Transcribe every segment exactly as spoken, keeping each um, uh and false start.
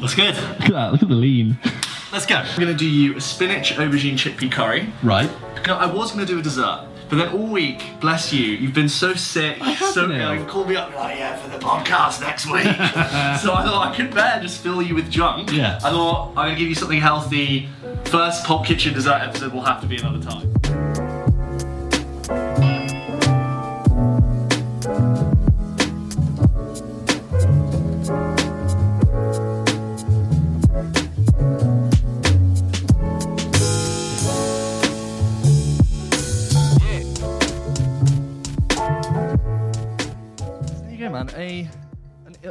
Looks good. Look at that, look at the lean. Let's go. I'm gonna do you a spinach aubergine chickpea curry. Right. No, I was gonna do a dessert, but then all week, bless you, you've been so sick, I so ill. You called me up, oh yeah, for the podcast next week. So I thought I could bear just fill you with junk. Yeah. I thought I'm gonna give you something healthy. First Pulp Kitchen dessert episode will have to be another time. A,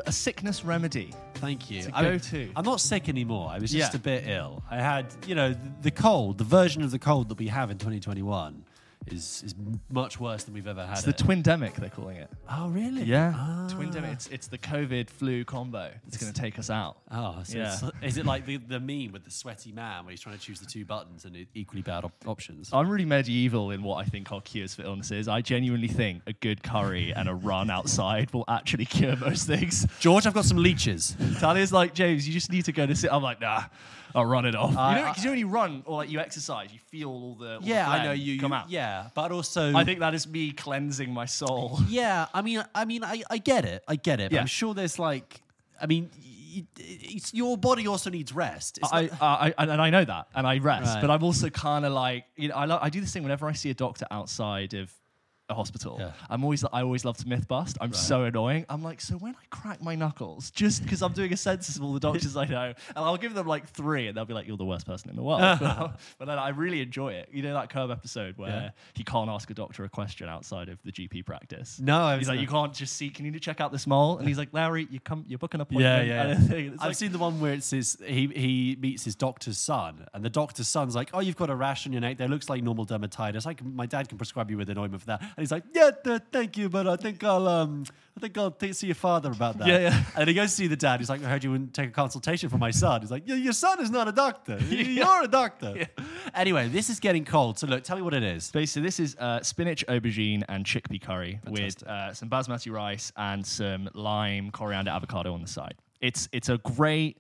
a sickness remedy. Thank you. To go I'm, to. I'm not sick anymore. I was just yeah. a bit ill. I had, you know, the, the cold, the version of the cold that we have in twenty twenty-one is is much worse than we've ever had. It's the it. twindemic, they're calling it. Oh, really? Yeah. Ah. Twindemic. It's, it's the COVID flu combo. It's going to take us out. Oh, so yeah. It's, is it like the, the meme with the sweaty man where he's trying to choose the two buttons and equally bad op options? I'm really medieval in what I think our cures for illnesses. I genuinely think a good curry and a run outside will actually cure most things. George, I've got some leeches. Talia's like, James, you just need to go to sit. I'm like, nah. I'll run it off. Uh, you know, because you only run or like you exercise, you feel all the all yeah. The I know you come you, out. Yeah, but also I think that is me cleansing my soul. Yeah, I mean, I mean, I, I get it, I get it. Yeah. But I'm sure there's like, I mean, it's your body also needs rest. It's I, not... I, I and I know that, and I rest, right. But I'm also kind of like, you know, I lo I do this thing whenever I see a doctor outside of a hospital. Yeah. I'm always I always love to myth bust. I'm right. so annoying. I'm like, so when I crack my knuckles, just because I'm doing a census of all the doctors I know, and I'll give them like three, and they'll be like, you're the worst person in the world. But, but then I really enjoy it. You know that Curb episode where yeah. he can't ask a doctor a question outside of the G P practice? No, he's like, you can't just see, can you check out this mole? And he's like, Larry, you come, you're booking an appointment. Yeah, yeah. I've like, seen the one where it's his, he, he meets his doctor's son, and the doctor's son's like, oh, you've got a rash on your neck. There looks like normal dermatitis. I can, my dad can prescribe you with an ointment for that. And he's like, yeah, th thank you, but I think I'll, um, I think I'll see your father about that. Yeah, yeah. And he goes to see the dad. He's like, I heard you wouldn't take a consultation for my son. He's like, yeah, your son is not a doctor. Yeah. You're a doctor. Yeah. Anyway, this is getting cold. So look, tell me what it is. Basically, this is uh, spinach, aubergine, and chickpea curry. Fantastic. With uh, some basmati rice and some lime, coriander, avocado on the side. It's it's a great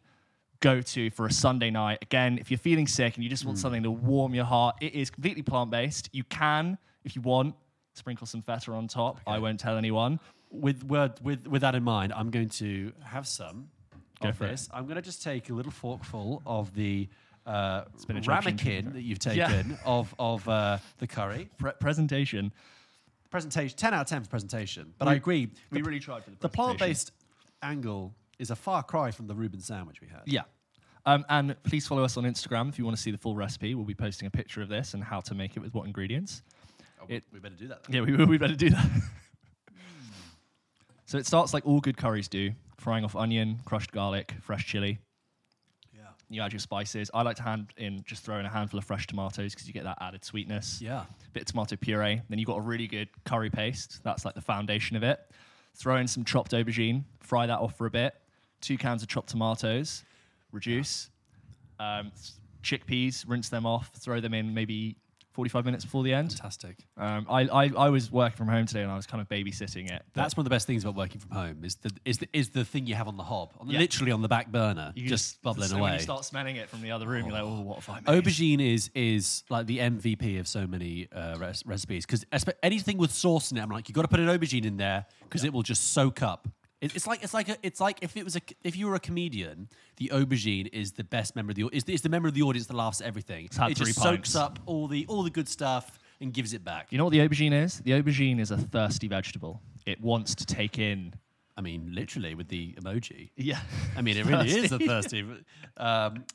go-to for a Sunday night. Again, if you're feeling sick and you just want mm. something to warm your heart, it is completely plant-based. You can, if you want, sprinkle some feta on top. Okay. I won't tell anyone. With word, with with that in mind, I'm going to have some Go of this. It. I'm going to just take a little forkful of the uh, ramekin that you've taken yeah. of of uh, the curry. Pre presentation, presentation. Ten out of ten for presentation. But we, I agree. We the, really tried for the. The plant-based angle is a far cry from the Reuben sandwich we had. Yeah. Um, and please follow us on Instagram if you want to see the full recipe. We'll be posting a picture of this and how to make it with what ingredients. Oh, it, we better do that then. Yeah, we, we better do that. So it starts like all good curries do, frying off onion, crushed garlic, fresh chili. Yeah. You add your spices. I like to hand in, just throw in a handful of fresh tomatoes because you get that added sweetness. Yeah. Bit of tomato puree. Then you've got a really good curry paste. That's like the foundation of it. Throw in some chopped aubergine, fry that off for a bit. Two cans of chopped tomatoes, reduce. Yeah. Um, chickpeas, rinse them off, throw them in maybe forty-five minutes before the end. Fantastic. Um, I, I I was working from home today and I was kind of babysitting it. That's one of the best things about working from home is the is the, is the thing you have on the hob, on the, yeah. literally on the back burner, you just, just bubbling so away. When you start smelling it from the other room, oh. you're like, oh, what have I made? Aubergine is is like the M V P of so many uh, res recipes because anything with sauce in it, I'm like, you got to put an aubergine in there because yeah. it will just soak up. It, it's like it's like a, it's like if it was a if you were a comedian, the aubergine is the best member of the is the, is the member of the audience that laughs at everything. It's had it three just pints. Soaks up all the all the good stuff and gives it back. You know what the aubergine is? The aubergine is a thirsty vegetable. It wants to take in. I mean, literally with the emoji. Yeah, I mean it really is a thirsty. Um,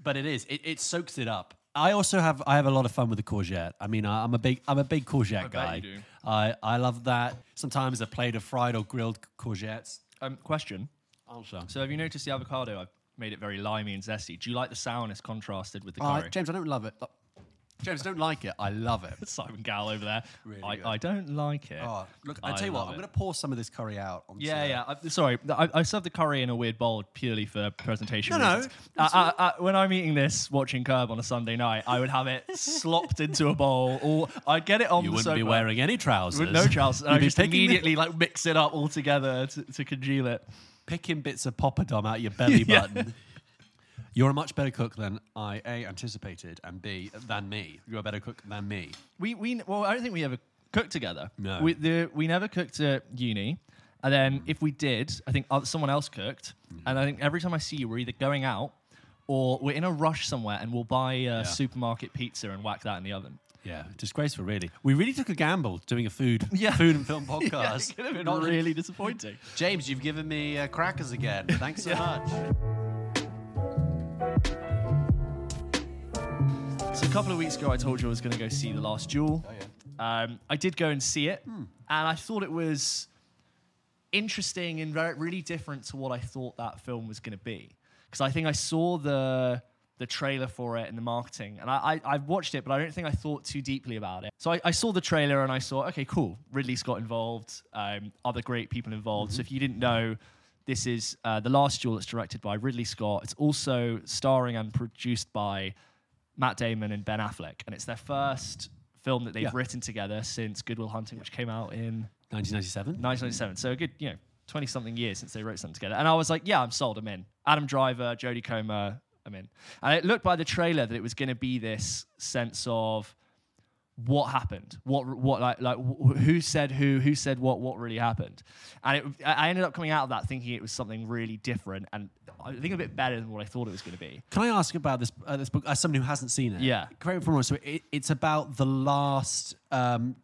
but it is it, it soaks it up. I also have I have a lot of fun with the courgette. I mean, I, I'm a big I'm a big courgette I guy. Bet you do. I I love that. Sometimes a plate of fried or grilled courgettes. Um, question. Answer. So have you noticed the avocado? I've made it very limey and zesty. Do you like the sourness contrasted with the curry? Uh, James, I don't love it. James, don't like it. I love it. Simon Gowell over there. Really I, I don't like it. Oh, look, I, I tell you what, I'm going to pour some of this curry out. Onto yeah, yeah. I, sorry, I, I served the curry in a weird bowl purely for presentation no, reasons. No, no. Uh, uh, when I'm eating this, watching Curb on a Sunday night, I would have it slopped into a bowl. Or I'd get it on you the sofa. You wouldn't be wearing any trousers. With no trousers. And I'd just immediately like, mix it up all together to, to congeal it. Picking bits of poppadom out your belly button. You're a much better cook than I, A, anticipated, and B, than me. You're a better cook than me. We, we well, I don't think we ever cooked together. No. We, the, we never cooked at uni. And then mm. if we did, I think someone else cooked. Mm. And I think every time I see you, we're either going out or we're in a rush somewhere and we'll buy a yeah. supermarket pizza and whack that in the oven. Yeah, disgraceful, really. We really took a gamble doing a food yeah. food and film podcast. Yeah, it could have been not really disappointing. James, you've given me uh, crackers again. Thanks so yeah. much. So a couple of weeks ago, I told you I was going to go see The Last Duel. Oh, yeah. um, I did go and see it, hmm. and I thought it was interesting and very, really different to what I thought that film was going to be. Because I think I saw the the trailer for it and the marketing, and I, I, I watched it, but I don't think I thought too deeply about it. So I, I saw the trailer, and I saw, okay, cool, Ridley Scott involved, um, other great people involved. Mm-hmm. So if you didn't know, this is uh, The Last Duel. It's directed by Ridley Scott. It's also starring and produced by Matt Damon and Ben Affleck, and it's their first film that they've yeah. written together since Good Will Hunting, which came out in nineteen ninety-seven. nineteen ninety-seven, so a good, you know, twenty-something years since they wrote something together. And I was like, yeah, I'm sold, I'm in. Adam Driver, Jodie Comer, I'm in. And it looked by the trailer that it was going to be this sense of what happened, what, what, like, like who said who, who said what, what really happened. And it, I ended up coming out of that thinking it was something really different, and I think a bit better than what I thought it was going to be. Can I ask about this uh, this book as someone who hasn't seen it? Yeah. Correct me if I'm wrong. So it, it's about the last um,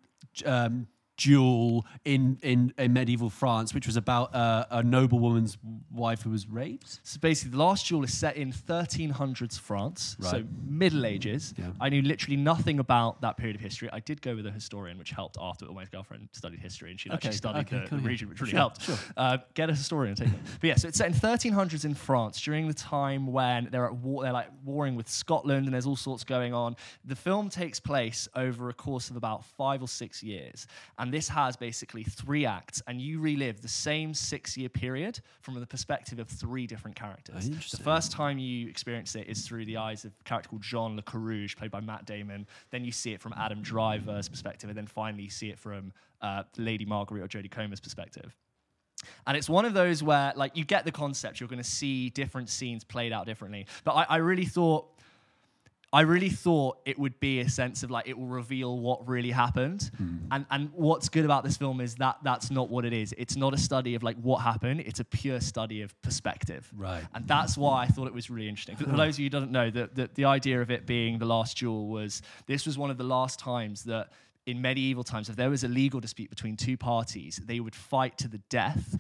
um, duel in, in in medieval France, which was about uh, a noblewoman's wife who was raped. So basically, The Last Duel is set in thirteen hundreds France, right. So Middle Ages. Yeah. I knew literally nothing about that period of history. I did go with a historian, which helped after. Well, my girlfriend studied history, and she okay. actually studied okay, the, cool, the region, which really sure, helped. Sure. Uh, get a historian, take it. But yeah, so it's set in thirteen hundreds in France during the time when they're at war. They're like warring with Scotland, and there's all sorts going on. The film takes place over a course of about five or six years. And And this has basically three acts, and you relive the same six-year period from the perspective of three different characters. The first time you experience it is through the eyes of a character called Jean de Carrouges, played by Matt Damon. Then you see it from Adam Driver's perspective, and then finally you see it from uh, Lady Marguerite or Jodie Comer's perspective. And it's one of those where, like, you get the concept. You're going to see different scenes played out differently. But I, I really thought... I really thought it would be a sense of like it will reveal what really happened. Mm. And and what's good about this film is that that's not what it is. It's not a study of like what happened. It's a pure study of perspective. Right. And that's why I thought it was really interesting. For those of you who don't know, the, the, the idea of it being The Last Duel was this was one of the last times that in medieval times, if there was a legal dispute between two parties, they would fight to the death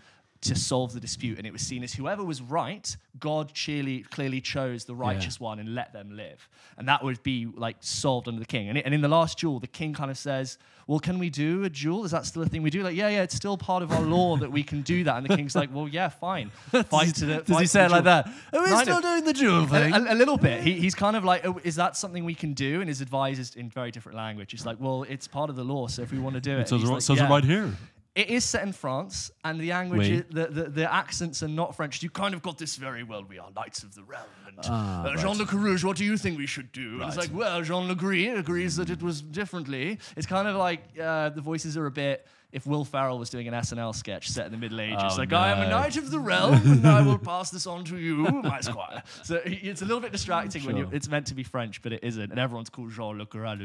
to solve the dispute, and it was seen as whoever was right, God clearly, clearly chose the righteous yeah. one and let them live. And that would be like solved under the king. And, it, and in The Last Duel, the king kind of says, well, can we do a duel? Is that still a thing we do? Like, yeah, yeah, it's still part of our law that we can do that. And the king's like, well, yeah, fine. Fight to the, does fight he say it like that? Are we kind still of, doing the duel thing? A, a little bit. He, he's kind of like, oh, is that something we can do? And his advisors in very different language. He's like, well, it's part of the law, so if we want to do it. It says, like, says yeah. it right here. It is set in France, and the language, is, the, the the accents are not French. You kind of got this very well. We are knights of the realm. And ah, uh, right. Jean de Carrouges, what do you think we should do? Right. And it's like, well, Jean Le Gris agrees that it was differently. It's kind of like uh, the voices are a bit. If Will Farrell was doing an S N L sketch set in the Middle Ages, oh, like no. I am a knight of the realm, and I will pass this on to you, my squire. So it's a little bit distracting sure. when you, it's meant to be French, but it isn't, and everyone's called Jean Le Gris.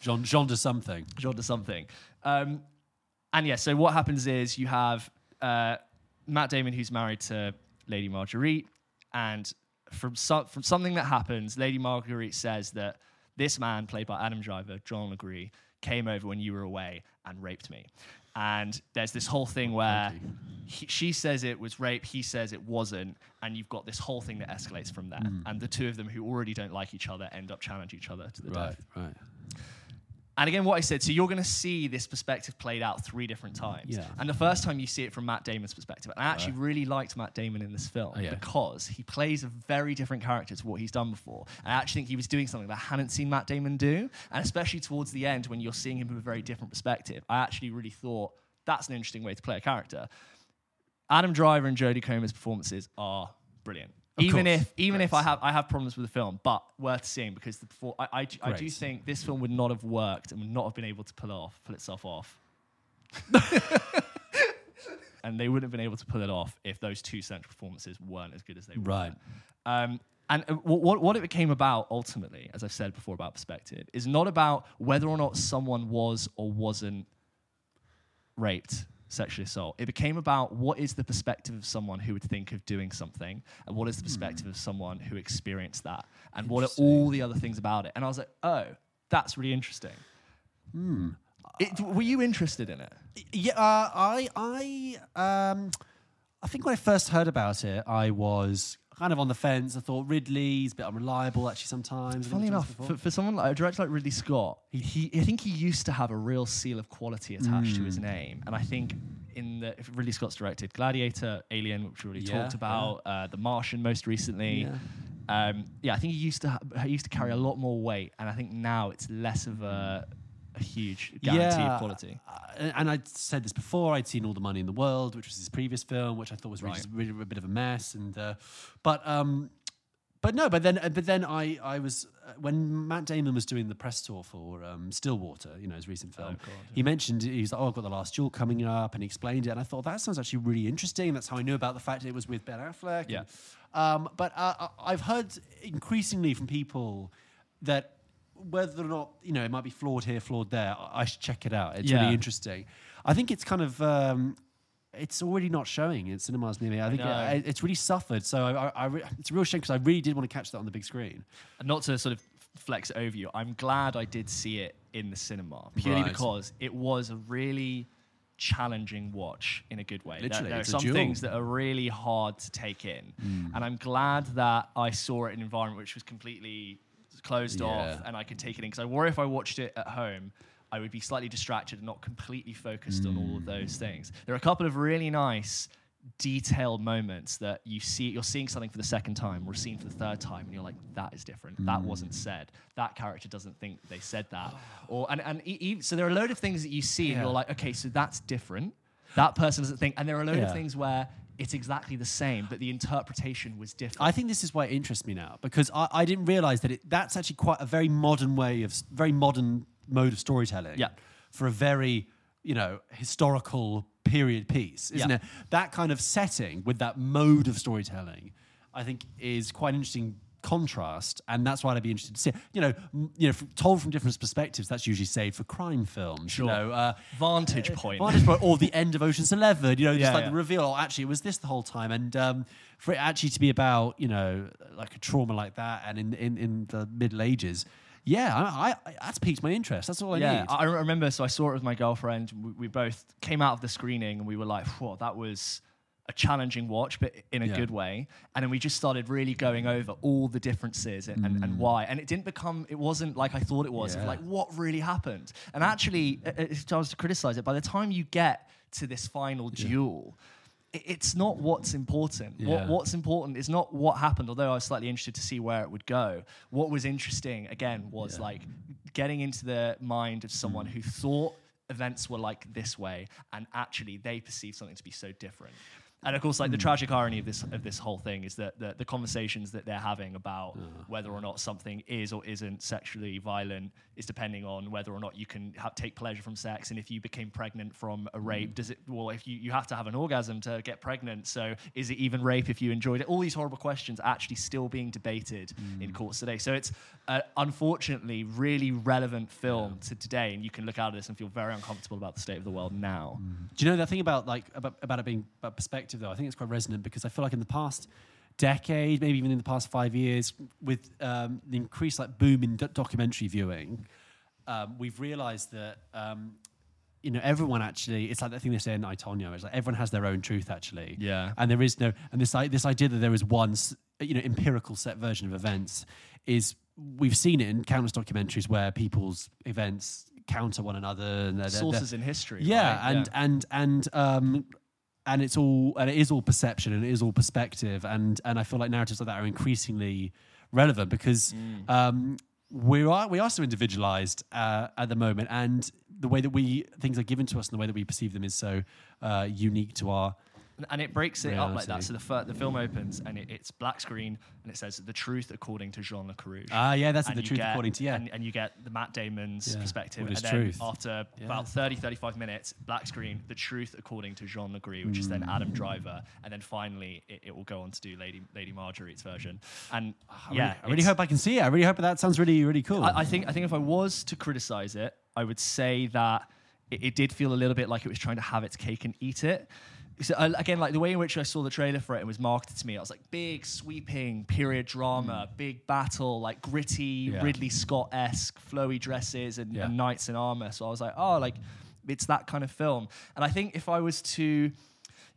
Jean Jean de something. Jean de something. Um, And yeah, so what happens is you have uh, Matt Damon, who's married to Lady Marguerite, and from so- from something that happens, Lady Marguerite says that this man, played by Adam Driver, Jean Le Gris, came over when you were away and raped me. And there's this whole thing where he, she says it was rape, he says it wasn't, and you've got this whole thing that escalates from there. Mm. And the two of them, who already don't like each other, end up challenging each other to the right, death. Right, right. And again, what I said, so you're going to see this perspective played out three different times. Yeah. And the first time you see it from Matt Damon's perspective. And I actually right. really liked Matt Damon in this film oh, yeah. because he plays a very different character to what he's done before. And I actually think he was doing something that I hadn't seen Matt Damon do. And especially towards the end when you're seeing him from a very different perspective, I actually really thought that's an interesting way to play a character. Adam Driver and Jodie Comer's performances are brilliant. Of even course. if even Great. if I have I have problems with the film, but worth seeing because the before I, I, I do think this film would not have worked and would not have been able to pull off pull itself off. And they wouldn't have been able to pull it off if those two central performances weren't as good as they were. Right. Um, And what what it became about ultimately, as I've said before about perspective, is not about whether or not someone was or wasn't raped, sexually assaulted. It became about what is the perspective of someone who would think of doing something, and what is the perspective mm. of someone who experienced that, and what are all the other things about it. And I was like, oh, that's really interesting. Mm. It, were you interested in it? Yeah, uh, I I um, I think when I first heard about it, I was kind of on the fence. I thought Ridley's a bit unreliable actually sometimes. Funny enough, for, for someone like a director like Ridley Scott, he, he I think he used to have a real seal of quality attached mm. to his name. And I think in the if Ridley Scott's directed Gladiator, Alien, which we already yeah, talked about, yeah. uh, The Martian most recently. Yeah. Um, yeah, I think he used to ha- he used to carry a lot more weight, and I think now it's less of a a huge guarantee yeah. of quality. Uh, and I'd said this before, I'd seen All the Money in the World, which was his previous film, which I thought was right. really, really a bit of a mess. And uh, But um, but no, but then but then I, I was, uh, when Matt Damon was doing the press tour for um, Stillwater, you know, his recent film, oh, God, yeah. he mentioned, he was like, oh, I've got The Last Duel coming up, and he explained it. And I thought, that sounds actually really interesting. That's how I knew about the fact that it was with Ben Affleck. Yeah. And, um, but uh, I've heard increasingly from people that whether or not, you know, it might be flawed here, flawed there, I should check it out. It's yeah. really interesting. I think it's kind of, um, it's already not showing in cinemas near me. I, I think it, it's really suffered. So I, I, I, it's a real shame because I really did want to catch that on the big screen. And not to sort of flex over you, I'm glad I did see it in the cinema, purely right. because it was a really challenging watch in a good way. Literally, there, there are some things that are really hard to take in. Mm. And I'm glad that I saw it in an environment which was completely closed yeah. off, and I could take it in, because I worry if I watched it at home I would be slightly distracted and not completely focused mm. on all of those things. There are a couple of really nice detailed moments that you see, you're seeing something for the second time or seen for the third time, and you're like, that is different, mm. that wasn't said, that character doesn't think they said that, or and, and e- e- so there are a load of things that you see yeah. and you're like, okay, so that's different, that person doesn't think, and there are a load yeah. of things where it's exactly the same, but the interpretation was different. I think this is why it interests me now, because I, I didn't realise that it, that's actually quite a very modern way of, very modern mode of storytelling yeah. for a very, you know, historical period piece, isn't yeah. it? That kind of setting with that mode of storytelling, I think, is quite an interesting contrast, and that's why I'd be interested to see. You know, m- you know, from, told from different perspectives, that's usually saved for crime films. Sure. You know, uh, vantage uh, point, vantage point, or the end of Ocean's Eleven. You know, just yeah, like yeah. the reveal. Oh, actually, it was this the whole time, and um, for it actually to be about, you know, like a trauma like that, and in in, in the Middle Ages. Yeah, I, I, that's piqued my interest. That's all I yeah, need. I remember. So I saw it with my girlfriend. We, we both came out of the screening, and we were like, "Whoa, that was a challenging watch, but in a yeah. good way." And then we just started really going over all the differences and, mm. and, and why. And it didn't become, it wasn't like I thought it was. Yeah. It was like, what really happened? And actually, if I was to criticize it, by the time you get to this final yeah. duel, it's not what's important. Yeah. What, what's important is not what happened, although I was slightly interested to see where it would go. What was interesting, again, was yeah. like getting into the mind of someone mm. who thought events were like this way, and actually they perceived something to be so different. And of course, like mm. the tragic irony of this of this whole thing is that the, the conversations that they're having about yeah. whether or not something is or isn't sexually violent is depending on whether or not you can ha- take pleasure from sex. And if you became pregnant from a rape, mm. does it? Well, if you, you have to have an orgasm to get pregnant, so is it even rape if you enjoyed it? All these horrible questions are actually still being debated mm. in courts today. So it's uh, unfortunately really relevant film yeah. to today, and you can look out at this and feel very uncomfortable about the state of the world now. Mm. Do you know that thing about like about, about it being about perspective? Though I think it's quite resonant, because I feel like in the past decade, maybe even in the past five years, with um, the increased like boom in do- documentary viewing, um, we've realized that um, you know, everyone actually, it's like that thing they say in I, Tonya, it's like everyone has their own truth actually, yeah, and there is no, and this like this idea that there is one, you know, empirical set version of events is, we've seen it in countless documentaries where people's events counter one another, and they're, they're, sources they're, in history, yeah, right? and, yeah, and and and um And it's all, and it is all perception, and it is all perspective, and and I feel like narratives like that are increasingly relevant, because mm. um, we are we are so individualized uh, at the moment, and the way that we things are given to us and the way that we perceive them is so uh, unique to our and it breaks it yeah, up like that. So the fir- the film opens and it, it's black screen and it says the truth according to Jean de Carrouges. Ah, uh, yeah, that's and the truth get, according to yeah. And, and you get the Matt Damon's yeah. perspective. What is and then truth? After yeah. about thirty, thirty-five minutes, black screen, the truth according to Jean de Carrouges, which mm. is then Adam Driver, and then finally it, it will go on to do Lady Lady Marguerite's version. And uh, I yeah, really, I really hope I can see it. I really hope that sounds really really cool. I, I think I think if I was to criticize it, I would say that it, it did feel a little bit like it was trying to have its cake and eat it. So uh, again, like the way in which I saw the trailer for it and was marketed to me, I was like, big, sweeping, period drama, mm. big battle, like gritty, yeah. Ridley Scott-esque, flowy dresses and, yeah. and knights in armor. So I was like, oh, like it's that kind of film. And I think if I was to,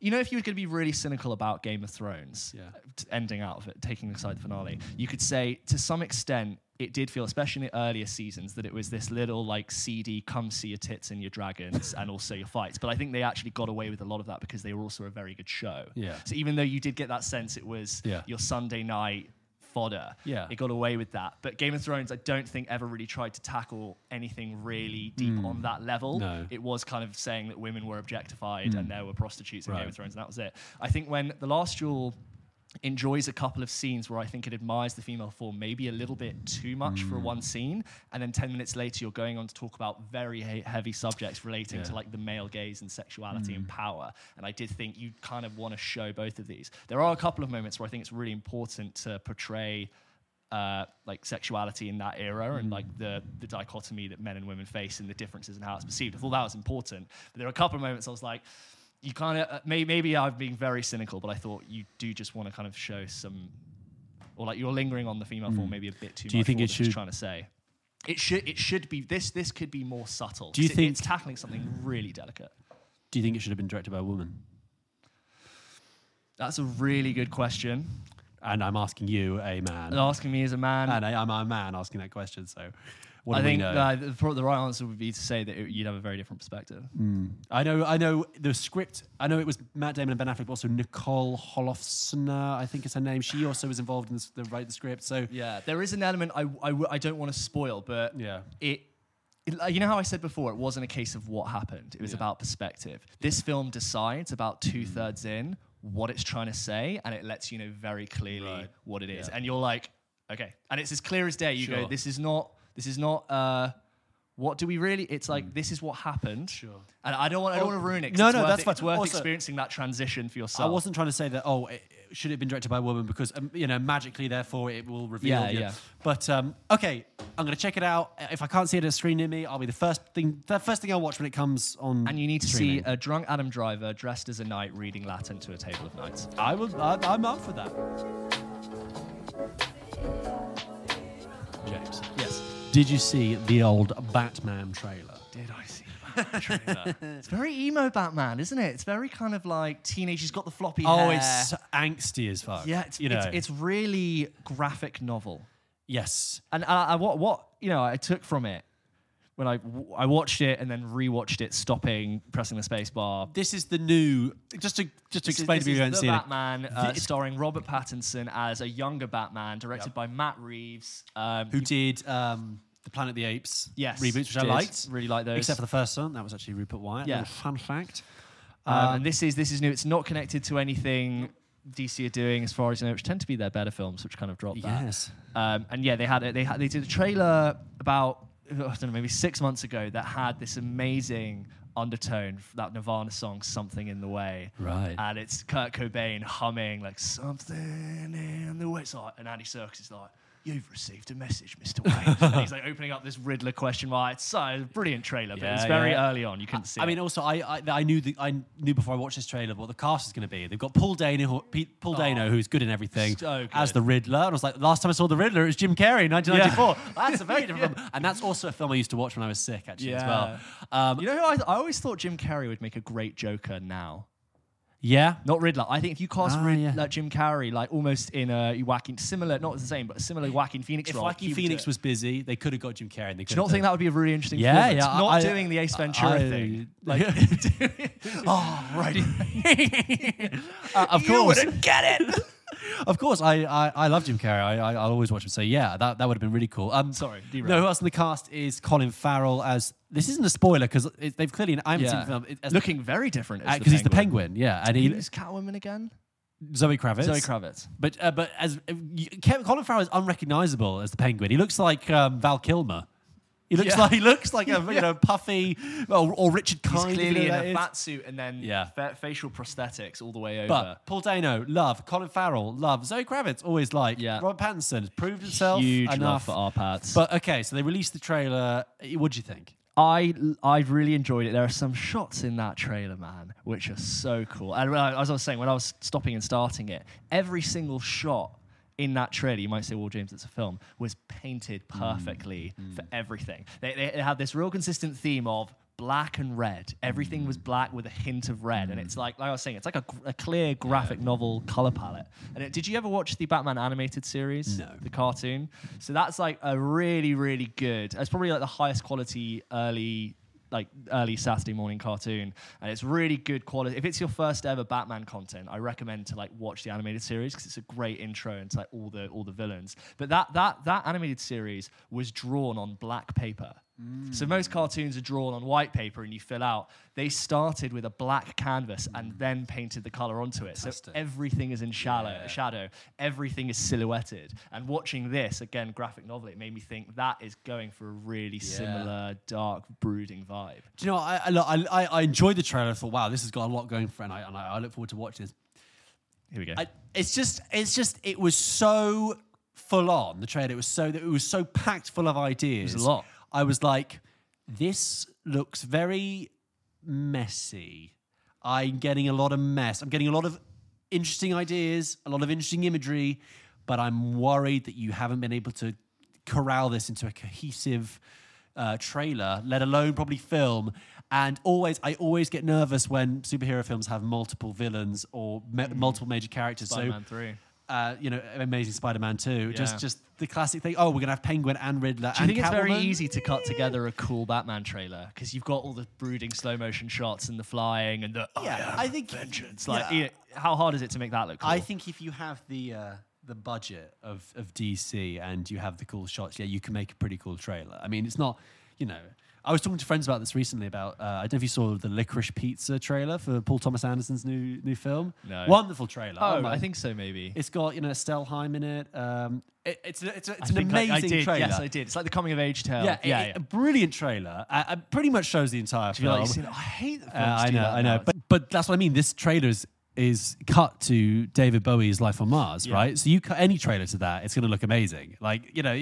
you know, if you were going to be really cynical about Game of Thrones, yeah. ending out of it, taking aside the finale, you could say to some extent, it did feel, especially in the earlier seasons, that it was this little like seedy, come see your tits and your dragons and also your fights. But I think they actually got away with a lot of that because they were also a very good show. Yeah. So even though you did get that sense it was yeah. your Sunday night fodder, yeah. it got away with that. But Game of Thrones, I don't think ever really tried to tackle anything really deep mm. on that level. No. It was kind of saying that women were objectified mm. and there were prostitutes in right. Game of Thrones and that was it. I think when The Last Duel enjoys a couple of scenes where I think it admires the female form maybe a little bit too much mm. for one scene, and then ten minutes later you're going on to talk about very he- heavy subjects relating yeah. to like the male gaze and sexuality mm. and power. And I did think you kind of want to show both of these. There are a couple of moments where I think it's really important to portray Uh, like sexuality in that era mm. and like the the dichotomy that men and women face and the differences in how it's perceived. I thought that was important. But there are a couple of moments I was like, you kind of, uh, may, maybe I've been very cynical, but I thought you do just want to kind of show some, or like you're lingering on the female mm. form maybe a bit too do much. Do you think it should? Trying to say, it should. It should be this. This could be more subtle. Do you think it, it's tackling something really delicate? Do you think it should have been directed by a woman? That's a really good question. And I'm asking you, a man. And asking me as a man. And I, I'm a man asking that question. So. What I think uh, the, the right answer would be to say that it, you'd have a very different perspective. Mm. I know, I know the script. I know it was Matt Damon and Ben Affleck, but also Nicole Holofcener, I think is her name. She also was involved in the, the write the script. So yeah, there is an element I I, w- I don't want to spoil, but yeah, it. You know how I said before, it wasn't a case of what happened. It was yeah. about perspective. This yeah. film decides about two thirds in what it's trying to say, and it lets you know very clearly right. what it is, yeah. and you're like, okay, and it's as clear as day. You sure. go, this is not. This is not, uh, what do we really... It's like, mm. this is what happened. Sure. And I don't want, I don't oh, want to ruin it. No, no, worth, that's fine. It's worth also, experiencing that transition for yourself. I wasn't trying to say that, oh, it, it should it have been directed by a woman because, um, you know, magically, therefore, it will reveal. Yeah, you know. yeah. But, um, okay, I'm going to check it out. If I can't see it on a screen near me, I'll be the first thing the first thing I'll watch when it comes on. And you need to streaming. see a drunk Adam Driver dressed as a knight reading Latin to a table of knights. I will, I, I'm up for that. James. Yes. Did you see the old Batman trailer? Did I see the Batman trailer? It's very emo Batman, isn't it? It's very kind of like teenage, he's got the floppy oh, hair. Oh, it's so angsty as fuck. Yeah, it's, you know. it's, it's really graphic novel. Yes. And I, I, what, what you know, I took from it, when I, w- I watched it and then rewatched it, stopping, pressing the space bar. This is the new... Just to just to this explain is, to people who haven't seen it. The Batman, uh, starring Robert Pattinson as a younger Batman, directed yep. by Matt Reeves. Um, who did um, the Planet of the Apes yes, reboots, which did. I liked. Really liked those. Except for the first one. That was actually Rupert Wyatt. Yeah. Fun fact. Um, um, and this is this is new. It's not connected to anything D C are doing, as far as you know, which tend to be their better films, which kind of dropped that. Yes. Um, and yeah, they had it. They, had, they did a trailer about... I don't know, maybe six months ago, that had this amazing undertone, that Nirvana song, Something in the Way. Right. And it's Kurt Cobain humming, like, something in the way. It's like, and Andy Serkis is like, you've received a message, Mister Wayne. And he's like opening up this Riddler question mark. It's uh, a brilliant trailer, but yeah, it's very yeah. early on. You couldn't I, see I it. mean, also, I I, I knew the, I knew before I watched this trailer what the cast is going to be. They've got Paul Dano, Paul Dano oh, who's good in everything, so good. As the Riddler. And I was like, last time I saw the Riddler, it was Jim Carrey in nineteen ninety-four. Yeah. That's a very different yeah. film. And that's also a film I used to watch when I was sick, actually, yeah. as well. Um, you know who I, th- I always thought Jim Carrey would make a great Joker now? Yeah, not Riddler. I think if you cast ah, Rid- yeah. like Jim Carrey, like almost in a Joaquin similar, not the same, but a similar Joaquin Phoenix if role. If Joaquin Phoenix was busy, they could have got Jim Carrey. And they Do you not think that would be a really interesting? Yeah, yeah. Not I, doing I, the Ace Ventura I, thing. I, like, oh, right. uh, of you course, you wouldn't get it. Of course, I, I, I love Jim Carrey. I, I, I always watch him. So yeah, that, that would have been really cool. Um, Sorry, derailed. No, who else in the cast is Colin Farrell as... This isn't a spoiler because they've clearly... I haven't yeah. seen the film. It, as, Looking very different as uh, the Penguin. Because he's the Penguin, yeah. And he, Who's Catwoman again? Zoe Kravitz. Zoe Kravitz. But uh, but as uh, Colin Farrell is unrecognisable as the Penguin. He looks like um, Val Kilmer. He looks yeah. like he looks like a you know puffy or, or Richard Kind. He's clearly you know, in a fat suit and then yeah. fa facial prosthetics all the way over. But Paul Dano, love. Colin Farrell, love. Zoe Kravitz, always like. Yeah. Robert Pattinson has proved himself huge enough for our pads. But okay, so they released the trailer. What do you think? I I really enjoyed it. There are some shots in that trailer, man, which are so cool. And as I was saying, when I was stopping and starting it, every single shot in that trailer, you might say, well, James, it's a film, was painted perfectly mm. for mm. everything. They, they had this real consistent theme of black and red. Everything mm. was black with a hint of red. Mm. And it's like, like I was saying, it's like a, a clear graphic yeah. novel color palette. And it, did you ever watch the Batman animated series? No. The cartoon? So that's like a really, really good, it's probably like the highest quality early like early Saturday morning cartoon, and it's really good quality. If it's your first ever Batman content, I recommend to like watch the animated series because it's a great intro into like all the all the villains. But that that that animated series was drawn on black paper. Mm. So most cartoons are drawn on white paper and you fill out. They started with a black canvas mm. and then painted the color onto it. Fantastic. So everything is in shallow, yeah. shadow. Everything is silhouetted. And watching this, again, graphic novel, it made me think that is going for a really yeah. similar dark, brooding vibe. Do you know, I, I, I, I enjoyed the trailer. I thought, wow, this has got a lot going for it. And I, and I look forward to watching this. Here we go. I, it's just, it's just, it was so full on, the trailer. It was so, it was so packed full of ideas. It was a lot. I was like, this looks very messy. I'm getting a lot of mess. I'm getting a lot of interesting ideas, a lot of interesting imagery, but I'm worried that you haven't been able to corral this into a cohesive uh, trailer, let alone probably film. And always, I always get nervous when superhero films have multiple villains or ma mm. multiple major characters. Spider-Man so, three. Uh, you know, Amazing Spider-Man two. Yeah. Just just the classic thing. Oh, we're going to have Penguin and Riddler and Catwoman. Do you think it's very easy to cut together a cool Batman trailer? Because you've got all the brooding slow-motion shots and the flying and the, oh, yeah, I think vengeance. Like, yeah. you know, how hard is it to make that look cool? I think if you have the... Uh, the budget of, of D C and you have the cool shots, yeah, you can make a pretty cool trailer. I mean, it's not, you know... I was talking to friends about this recently about, uh, I don't know if you saw the Licorice Pizza trailer for Paul Thomas Anderson's new new film. No. Wonderful trailer. Oh, oh my. I think so, maybe. It's got, you know, Estelle Heim in it. Um, it it's a, it's, a, it's an amazing I, I did, trailer. Yes, I did. It's like the coming-of-age tale. Yeah, yeah, it, yeah. A brilliant trailer. Uh, it pretty much shows the entire do film. You like you've seen it? I hate the film. Uh, I know, I know. But, but that's what I mean. This trailer is, is cut to David Bowie's Life on Mars, yeah. right? So you cut any trailer to that, it's going to look amazing. Like, you know,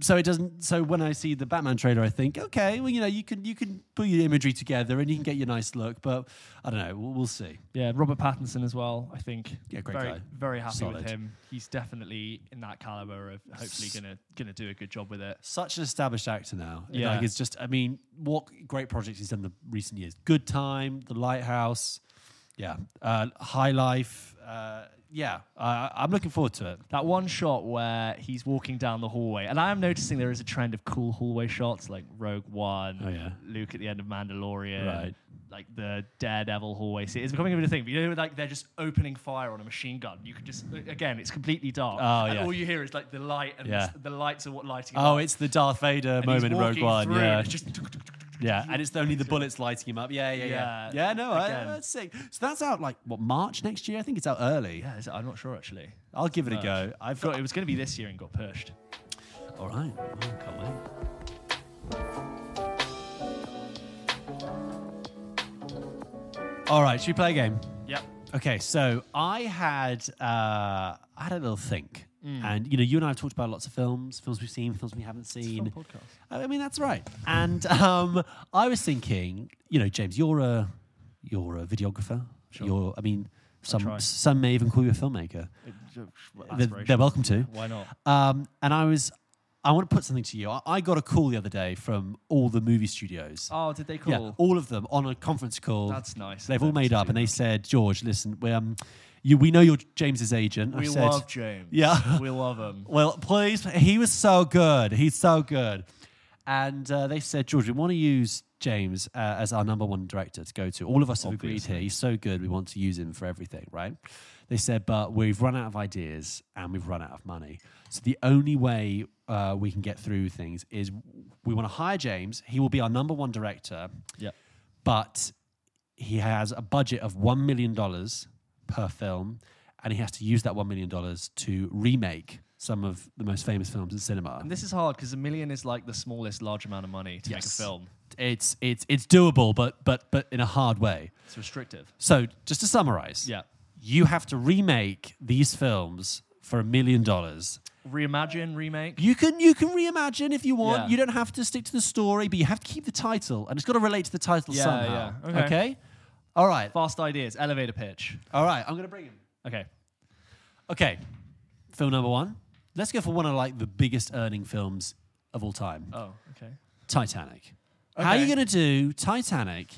so it doesn't, so when I see the Batman trailer, I think, okay, well, you know, you can, you can put your imagery together and you can get your nice look, but I don't know, we'll, we'll see. Yeah, Robert Pattinson as well, I think. Yeah, great very, guy. Very happy Solid. with him. He's definitely in that caliber of hopefully going to going to do a good job with it. Such an established actor now. Yeah. Like, it's just, I mean, what great projects he's done in the recent years. Good Time, The Lighthouse, yeah, uh, High Life. Uh, yeah, uh, I'm looking forward to it. That one shot where he's walking down the hallway, and I am noticing there is a trend of cool hallway shots, like Rogue One, oh, yeah. Luke at the end of Mandalorian, right. like the Daredevil hallway. See, it's becoming a bit of a thing. But you know, like they're just opening fire on a machine gun. You can just, again, it's completely dark. Oh, and yeah. all you hear is like the light, and yeah. the lights are what lighting. Oh, up. It's the Darth Vader and moment in Rogue One. Through, yeah. And it's just yeah, and it's only the bullets lighting him up. Yeah, yeah, yeah. Yeah, yeah no, I, that's sick. So that's out like, what, March next year? I think it's out early. Yeah, I'm not sure, actually. I'll give it uh, a go. I've got, got it was going to be this year and got pushed. All right. Oh, can't wait. All right, should we play a game? Yep. Okay, so I had, uh, I had a little think. Mm. And, you know, you and I have talked about lots of films, films we've seen, films we haven't seen. It's a fun podcast. I mean, that's right. And um, I was thinking, you know, James, you're a, you're a videographer. Sure. You're, I mean, some, some may even call you a filmmaker. They're, they're welcome to. Why not? Um, and I was... I want to put something to you. I, I got a call the other day from all the movie studios. Oh, did they call? Yeah, all of them on a conference call. That's nice. They've all made up and they said, George, listen, we, um, you, we know you're James's agent. We said, love James. Yeah. We love him. Well, please, he was so good. He's so good. And uh, they said, George, we want to use James uh, as our number one director to go to. All of us have Obviously. agreed here. He's so good, we want to use him for everything, right? They said, but we've run out of ideas and we've run out of money. So the only way uh, we can get through things is we want to hire James. He will be our number one director. Yeah. But he has a budget of one million dollars per film, and he has to use that one million dollars to remake some of the most famous films in cinema. And this is hard because a million is like the smallest large amount of money to yes. make a film. It's it's it's doable, but but but in a hard way. It's restrictive. So just to summarize, yeah, you have to remake these films for a million dollars. Reimagine, remake. You can you can reimagine if you want. Yeah. You don't have to stick to the story, but you have to keep the title, and it's got to relate to the title yeah, somehow. Yeah. Okay. okay. All right. Fast ideas. Elevator pitch. All right. I'm gonna bring him. Okay. Okay. Film number one. Let's go for one of like the biggest earning films of all time. Oh, okay. Titanic. Okay. How are you going to do Titanic?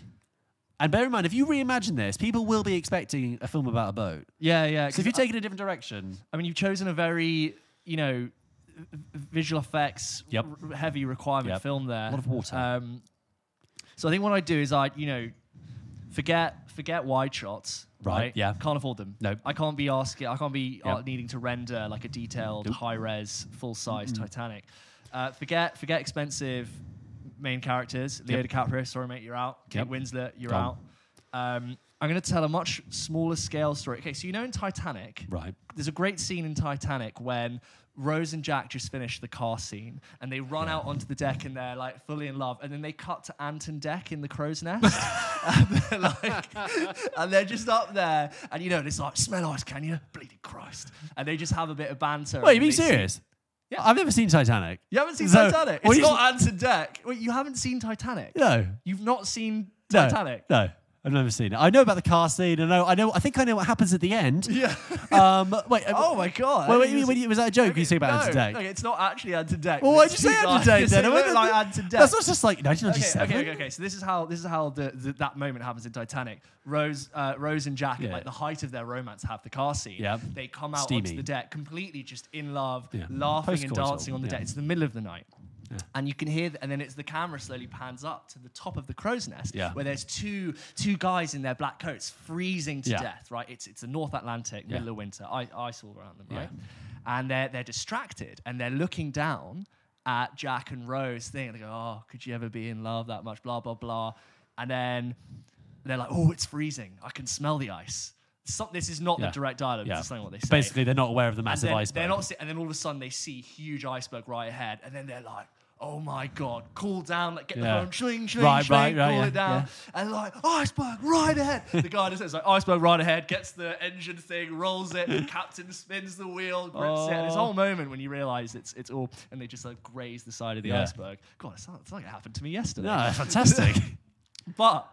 And bear in mind, if you reimagine this, people will be expecting a film about a boat. Yeah, yeah. So if you take it a different direction... I mean, you've chosen a very, you know, visual effects, yep. r- heavy requirement yep. film there. A lot of water. Um, so I think what I do is I, you know, forget forget wide shots. Right, right, yeah. Can't afford them. No. Nope. I can't be asking... I can't be yep. uh, needing to render like a detailed, nope. high-res, full-size mm-hmm. Titanic. Uh, forget, forget expensive... main characters, Leo yep. DiCaprio, sorry mate, you're out. Kate yep. Winslet, you're Tom. out. Um, I'm going to tell a much smaller scale story. Okay, so you know in Titanic, right? There's a great scene in Titanic when Rose and Jack just finish the car scene and they run yeah. out onto the deck and they're like fully in love, and then they cut to Ant and Dec in the crow's nest and, they're like, and they're just up there and you know, it's like, smell ice, can you? Bleeding Christ. And they just have a bit of banter. Wait, are you being serious? See- Yeah. I've never seen Titanic. You haven't seen so, Titanic? It's not Ant and Dec. Wait, you haven't seen Titanic? No. You've not seen Titanic? No, no. I've never seen it. I know about the car scene. I know. I know. I think I know what happens at the end. Yeah. Um, wait. Oh my god. Wait. Wait. Was, wait, was that a joke? Okay, you say about no, Ant and Dec? Okay, it's not actually Ant and Dec. Well, why did you say Ant and Dec then? I went like Ant and Dec. That's not just like nineteen ninety-seven. Okay. Okay. Okay. okay. So this is how this is how the, the, that moment happens in Titanic. Rose, uh, Rose and Jack, yeah. at like the height of their romance, have the car scene. Yeah. They come out Steamy. onto the deck, completely just in love, yeah. laughing Post-course and dancing on the yeah. deck. It's the middle of the night. Yeah. And you can hear, th- and then it's the camera slowly pans up to the top of the crow's nest, yeah. where there's two two guys in their black coats freezing to yeah. death, right? It's it's the North Atlantic, middle yeah. of winter, I, ice all around them, right? Yeah. And they're, they're distracted, and they're looking down at Jack and Rose, thing, and they go, oh, could you ever be in love that much, blah, blah, blah. And then they're like, oh, it's freezing. I can smell the ice. So, this is not yeah. the direct dialogue. Yeah. It's not what they say. Basically, they're not aware of the massive and iceberg. They're not, and then all of a sudden, they see huge iceberg right ahead, and then they're like, "Oh my god, cool down! Like get yeah. the phone, shling, shling, right, shling, right, right, cool yeah, it down." Yeah. And like iceberg right ahead. The guy just says like iceberg right ahead. Gets the engine thing, rolls it. The captain spins the wheel, grips oh. it. And this whole moment when you realise it's it's all, and they just like graze the side of the yeah. iceberg. God, it's, it's like it happened to me yesterday. Yeah, fantastic. But,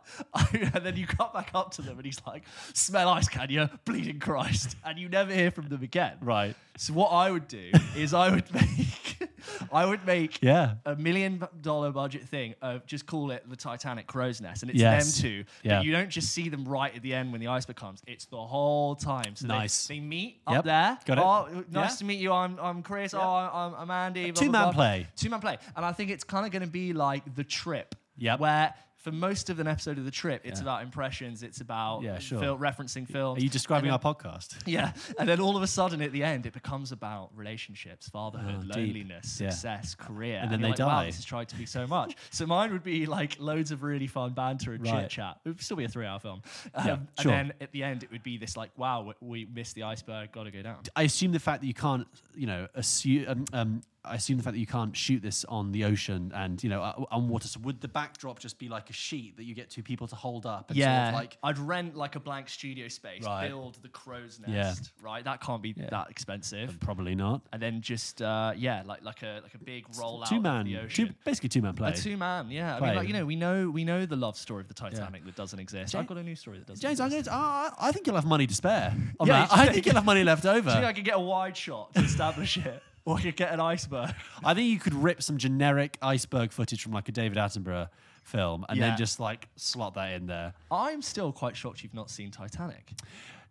and then you cut back up to them and he's like, smell ice, can you? Bleeding Christ. And you never hear from them again. Right. So what I would do is I would make, I would make yeah. a million dollar budget thing of just call it the Titanic crow's nest. And it's yes. them two. Yeah. But you don't just see them right at the end when the iceberg comes. It's the whole time. So nice. They, they meet yep. up there. Got it. Oh, nice yeah. to meet you. I'm I'm Chris. Yep. Oh, I'm, I'm Andy. Blah, two-man blah, blah. play. Two-man play. And I think it's kind of going to be like The Trip. Yeah. Where... for most of an episode of The Trip, it's yeah. about impressions. It's about yeah, sure. fil- referencing films. Are you describing then, our podcast? Yeah. And then all of a sudden, at the end, it becomes about relationships, fatherhood, oh, loneliness, deep. success, yeah. career. And, and then they like, die. Wow, this has tried to be so much. So mine would be like loads of really fun banter and right. chit chat. It would still be a three-hour film. Um, yeah, sure. And then at the end, it would be this like, wow, we missed the iceberg. Got to go down. I assume the fact that you can't, you know, assume. Um, um, I assume the fact that you can't shoot this on the ocean and, you know, uh, on water, so would the backdrop just be like a sheet that you get two people to hold up? And yeah. Sort of like I'd rent like a blank studio space, right. build the crow's nest, yeah. right? That can't be yeah. that expensive. And probably not. And then just, uh, yeah, like like a like a big rollout two man, of the ocean. Two, basically two-man play. A two-man, yeah. Play. I mean, like, you know, we know we know the love story of the Titanic yeah. that doesn't exist. James, I've got a new story that doesn't James, exist. James, uh, I think you'll have money to spare on yeah, that. I think you'll have money left over. Do you think I could get a wide shot to establish it? Or you could get an iceberg. I think you could rip some generic iceberg footage from like a David Attenborough film and yeah. then just like slot that in there. I'm still quite shocked you've not seen Titanic.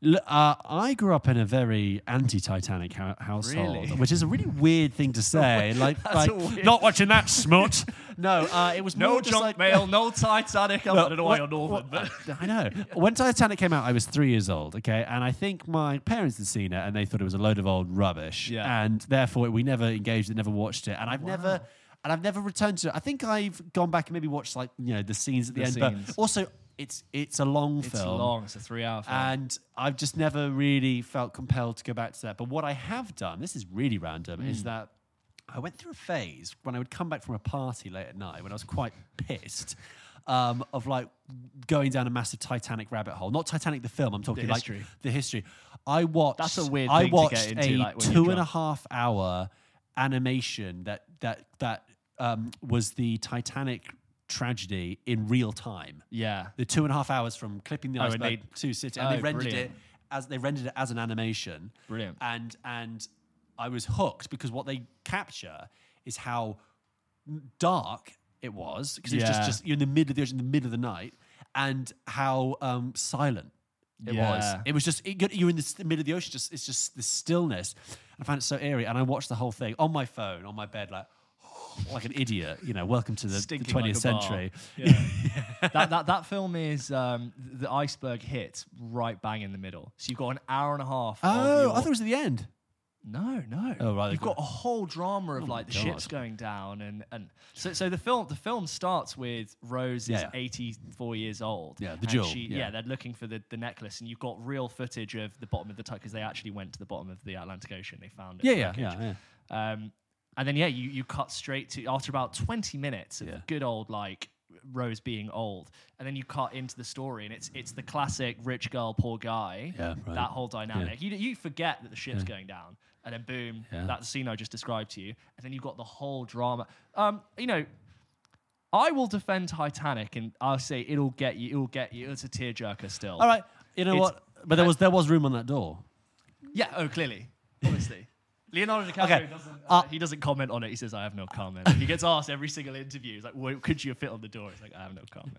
Look, uh, I grew up in a very anti-Titanic ha- household, really? Which is a really weird thing to say. Like, like weird... not watching that smut. No, uh, it was no more junk like... mail, no Titanic. I don't know why you're Northern, but I know when Titanic came out, I was three years old. Okay, and I think my parents had seen it and they thought it was a load of old rubbish. Yeah. And therefore we never engaged, never watched it, and I've wow. never. And I've never returned to it. I think I've gone back and maybe watched, like, you know, the scenes at the, the end. Scenes. But also, it's it's a long it's film. It's long. It's a three-hour film. And I've just never really felt compelled to go back to that. But what I have done, this is really random, mm. is that I went through a phase when I would come back from a party late at night when I was quite pissed um, of, like, going down a massive Titanic rabbit hole. Not Titanic the film. I'm talking, the history. like, the history. I watched... That's a weird I thing watched to get into, a like, when two and a half hour... animation that that that um, was the Titanic tragedy in real time. Yeah, the two and a half hours from clipping the iceberg oh, and to sitting, oh, and they rendered brilliant. it as they rendered it as an animation. Brilliant. And and I was hooked because what they capture is how dark it was because yeah. it's just just you're in the middle of the ocean, in the middle of the night, and how um, silent. It yeah. was. It was just, it, you're in the middle of the ocean, just it's just the stillness. I found it so eerie. And I watched the whole thing on my phone, on my bed, like, like an idiot. You know, welcome to the, the twentieth like century. Yeah. yeah. that, that that film is, um, the iceberg hits right bang in the middle. So you've got an hour and a half. Oh, your... I thought it was at the end. No, no. Oh, right. You've got a whole drama of oh like the God. ship's going down, and, and so so the film the film starts with Rose yeah. is eighty-four years old. Yeah, the jewel. She, yeah. yeah, they're looking for the, the necklace, and you've got real footage of the bottom of the because they actually went to the bottom of the Atlantic Ocean. They found it. Yeah, yeah, yeah, yeah. Um, and then yeah, you you cut straight to after about twenty minutes of yeah. good old like. Rose being old, and then you cut into the story, and it's it's the classic rich girl, poor guy, yeah, right. that whole dynamic. Yeah. You you forget that the ship's yeah. going down, and then boom, yeah. that scene I just described to you, and then you've got the whole drama. Um, you know, I will defend Titanic, and I'll say it'll get you, it'll get you. It's a tearjerker still. All right, you know it's, what? But there was there was room on that door. Yeah. Oh, clearly, obviously. Leonardo DiCaprio okay. doesn't. Uh, uh, he doesn't comment on it. He says, "I have no comment." He gets asked every single interview. He's like, well, "Could you fit on the door?" He's like, "I have no comment."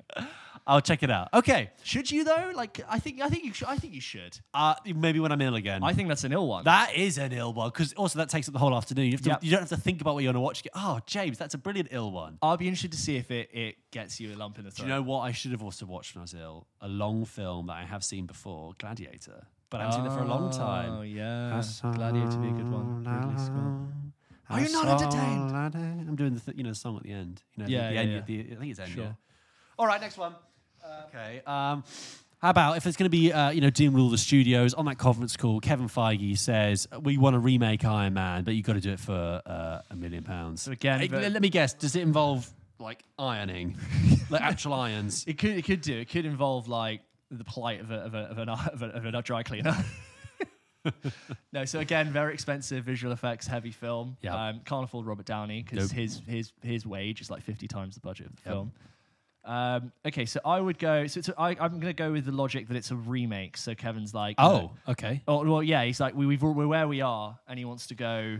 I'll check it out. Okay, should you though? Like, I think, I think you, sh- I think you should. Uh, maybe when I'm ill again. I think that's an ill one. That is an ill one because also that takes up the whole afternoon. You, have to, yep. you don't have to think about what you're going to watch. Oh, James, that's a brilliant ill one. I'll be interested to see if it, it gets you a lump in the throat. Do you know what I should have also watched when I was ill? A long film that I have seen before, Gladiator. But I haven't oh, seen it for a long time. Oh, yeah. Gladiator to be a good one. Ridley Scott. Are you not entertained? I'm doing the th- you know the song at the end. You know, yeah, the, the yeah, end, yeah. The, I think it's end, sure. yeah. All right, next one. Uh, okay. Um, how about if it's going to be, uh, you know, Doom Rule the Studios, on that conference call, Kevin Feige says, we want to remake Iron Man, but you've got to do it for uh, a million pounds. So again, hey, let me guess, does it involve, like, ironing? Like, actual irons? It could, it could do. It could involve, like, the plight of a of a of an of, a, of a dry cleaner. No, so again, very expensive visual effects, heavy film. Yep. Um, can't afford Robert Downey because nope. his his his wage is like fifty times the budget of the yep. film. Um, okay, so I would go. So, so I, I'm going to go with the logic that it's a remake. So Kevin's like, oh, uh, okay. Oh, well, yeah. He's like, we, we've we're where we are, and he wants to go.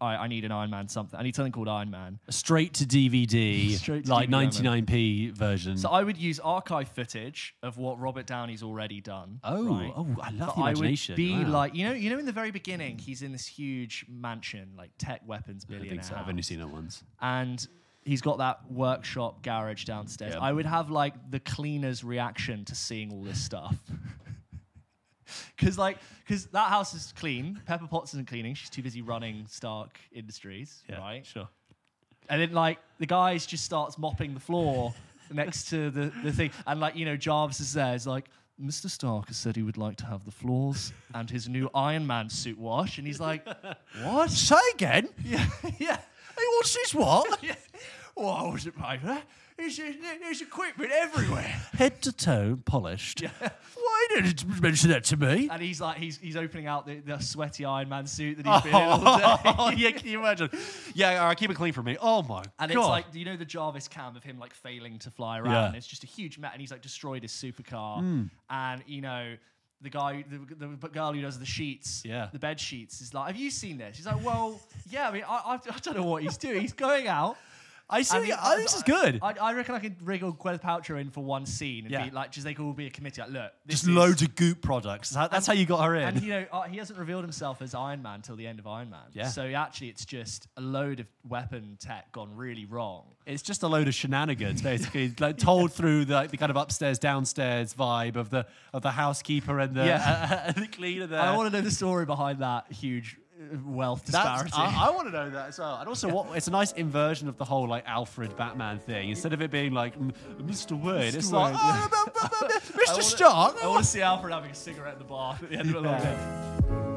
I, I need an Iron Man something. I need something called Iron Man. A straight to D V D, straight to like ninety-nine p version. So I would use archive footage of what Robert Downey's already done. Oh, right? oh, I love but the imagination. I would be wow. like, you know, you know, in the very beginning, he's in this huge mansion, like tech weapons billionaire. Yeah, I think so. I've only seen it once. And he's got that workshop garage downstairs. Yeah. I would have like the cleaner's reaction to seeing all this stuff. Because like, because that house is clean. Pepper Potts isn't cleaning. She's too busy running Stark Industries, yeah, right? Sure. And then like the guy just starts mopping the floor next to the, the thing, and like you know Jarvis is there. It's like Mister Stark has said he would like to have the floors and his new Iron Man suit wash, and he's like, "What? Say again? Yeah, yeah. He wants his what? yeah. Whoa, was it paper? There's, there's equipment everywhere. Head to toe, polished. Yeah. Why didn't you mention that to me? And he's like, he's he's opening out the, the sweaty Iron Man suit that he's been oh, in all day. Oh, yeah, can you imagine? Yeah, all right, keep it clean for me. Oh, my God. And it's like, you know the Jarvis cam of him, like, failing to fly around? Yeah. And it's just a huge mess, and he's, like, destroyed his supercar. Mm. And, you know... The guy, the, the girl who does the sheets, yeah. the bed sheets, is like, have you seen this? She's like, well, yeah, I mean, I, I, I don't know what he's doing. He's going out I see. I, mean, I, I think this is good. I, I reckon I could wriggle Gwyneth Paltrow in for one scene and yeah. be like, just they could all be a committee. Like, look, this just is... loads of goop products. That's and, how you got her in. And you know, uh, he hasn't revealed himself as Iron Man till the end of Iron Man. Yeah. So actually, it's just a load of weapon tech gone really wrong. It's just a load of shenanigans, basically, like told yeah. through the, like, the kind of upstairs downstairs vibe of the of the housekeeper and the yeah. uh, the cleaner there. I want to know the story behind that huge. Wealth disparity. I, I want to know that as well. And also, yeah. what, it's a nice inversion of the whole like Alfred Batman thing. Instead of it being like Mister Wayne, it's like oh, yeah. Mister Stark. I want to see Alfred having a cigarette at the bar at the end of the yeah. long day.